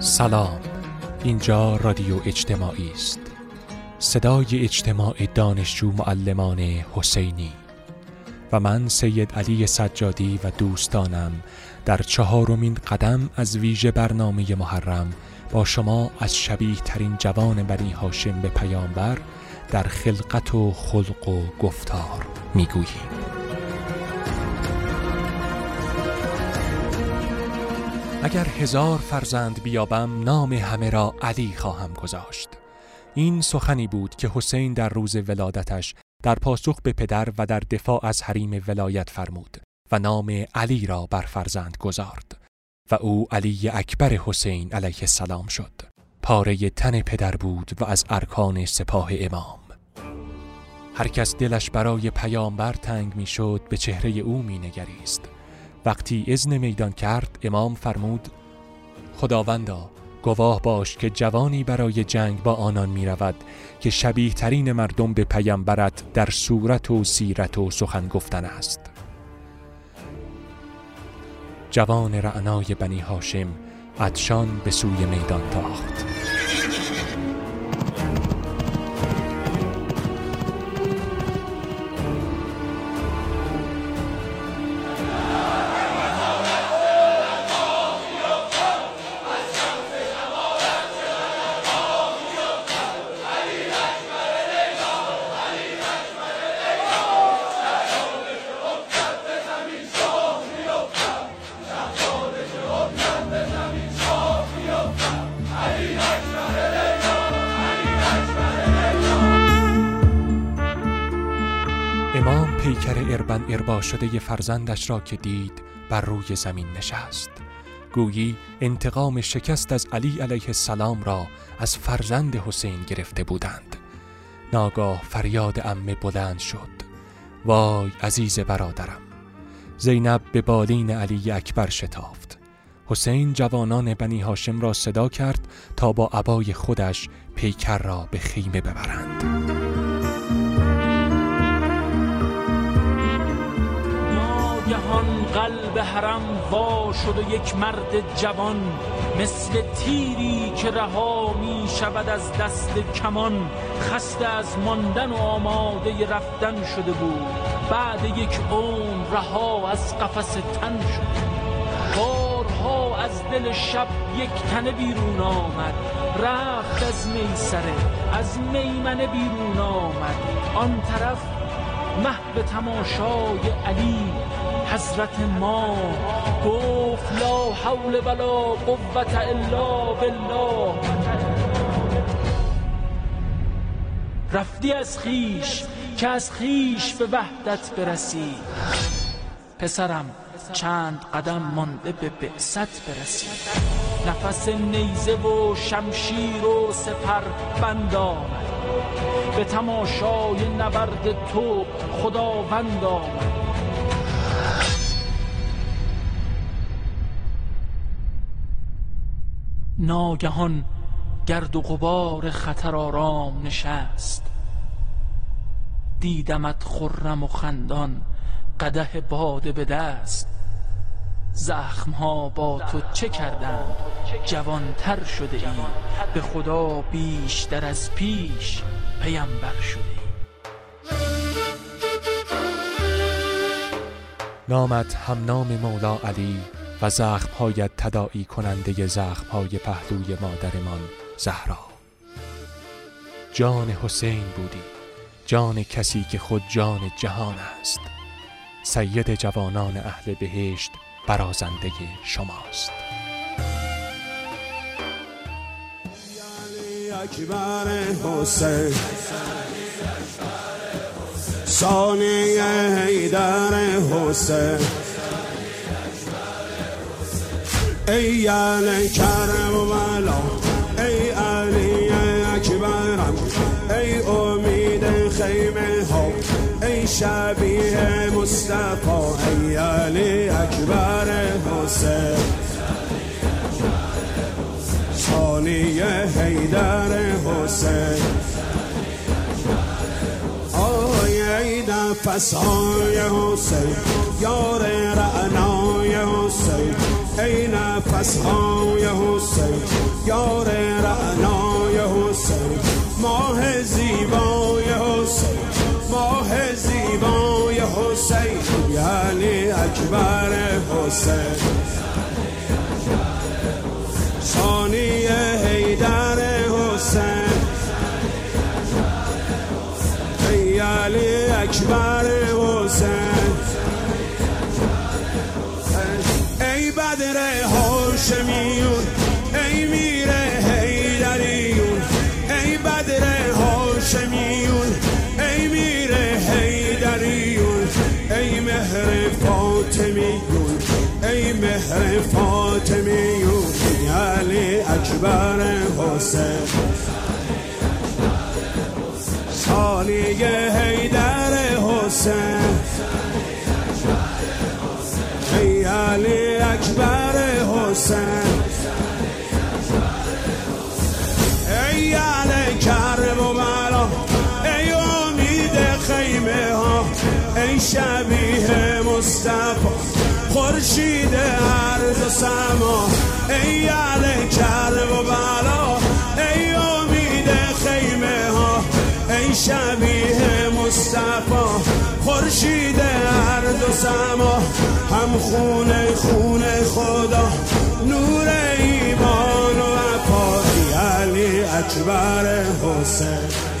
سلام، اینجا رادیو اجتماعی است. صدای اجتماع دانشجو معلمان حسینی و من سید علی سجادی و دوستانم در 4مین قدم از ویژه برنامه محرم با شما از شبیه ترین جوان بنی هاشم به پیامبر در خلقت و خلق و گفتار میگوییم. اگر 1000 فرزند بیابم نام همه را علی خواهم گذاشت. این سخنی بود که حسین در روز ولادتش در پاسخ به پدر و در دفاع از حریم ولایت فرمود و نام علی را بر فرزند گذارد و او علی اکبر حسین علیه السلام شد. پاره تن پدر بود و از ارکان سپاه امام. هر کس دلش برای پیامبر تنگ می شد به چهره او می نگریست. وقتی اذن میدان کرد امام فرمود: خداوندا گواه باش که جوانی برای جنگ با آنان می رود که شبیه ترین مردم به پیامبرت در صورت و سیرت و سخن گفتن است. جوان رعنای بنی هاشم عطشان به سوی میدان تاخت. پیکر اربن اربا شده فرزندش را که دید بر روی زمین نشست، گویی انتقام شکست از علی علیه السلام را از فرزند حسین گرفته بودند. ناگاه فریاد عمه بلند شد: وای عزیز برادرم! زینب به بالین علی اکبر شتافت. حسین جوانان بنی هاشم را صدا کرد تا با عبای خودش پیکر را به خیمه ببرند. جهان قلب حرم وا شد و یک مرد جوان مثل تیری که رها می شود از دست کمان، خسته از ماندن و آماده رفتن شده بود. بعد یک عمر رها از قفس تن شد. بارها از دل شب یک تنه بیرون آمد، رفت از میسره از میمنه بیرون آمد. آن طرف محو تماشای علی حضرت ما گفت: لا حول ولا قوة الا بالله. رفتی از خیش که از خیش به وحدت برسی، پسرم چند قدم مانده به بعثت برسی. نفس نیزه و شمشیر و سپر بند آمد، به تماشای نبرد تو خداوند آمد. ناگهان گرد و غبار خطر آرام نشست. دیدمت خرم و خندان، قدح باده به دست. زخمها با تو چه کردند؟ جوانتر شده ای، به خدا بیشتر از پیش پیامبر شده ای. نامت هم نام مولا علی و زخمهایت تداعی کننده زخمهای پهلوی مادرمان زهرا. جان حسین بودی، جان کسی که خود جان جهان است. سید جوانان اهل بهشت برازنده شماست. علی اکبر حسین ثانی حیدر حسین، ای علی کرم و والا، ای علی اکبرم، ای امید خیمه ها، ای شبیه مصطفی، ای علی اکبر حسین ثانی حیدر حسین، آی حیدر نفس‌های حسین یار رعنای حسین، ای نفس‌های حسین یار رعنای حسین، ماه زیبای حسین، ماه زیبای حسین، یعنی اکبر حسین، ثانیه حیدر حسین، علی اکبر حسین، ای بدر هاشمیون، ای میر حیدریون، ای بدر هاشمیون، ای میر حیدریون، ای مهر فاطمیون، ای مهر فاطمیون، علی اکبر حسین، ثانیه حیدر حسین، ای علی اکبر حسین، ای علی کرب و بلا، ای امید خیمه ها، ای شبیه مصطفی خورشید ارض و سما، ای علی کرب و بلا، ای امید خیمه ها، ای شبیه مصطفی خورشید ارض و سما، هم خون خون خدا، نور ایمان و وفا، علی اکبر حسین.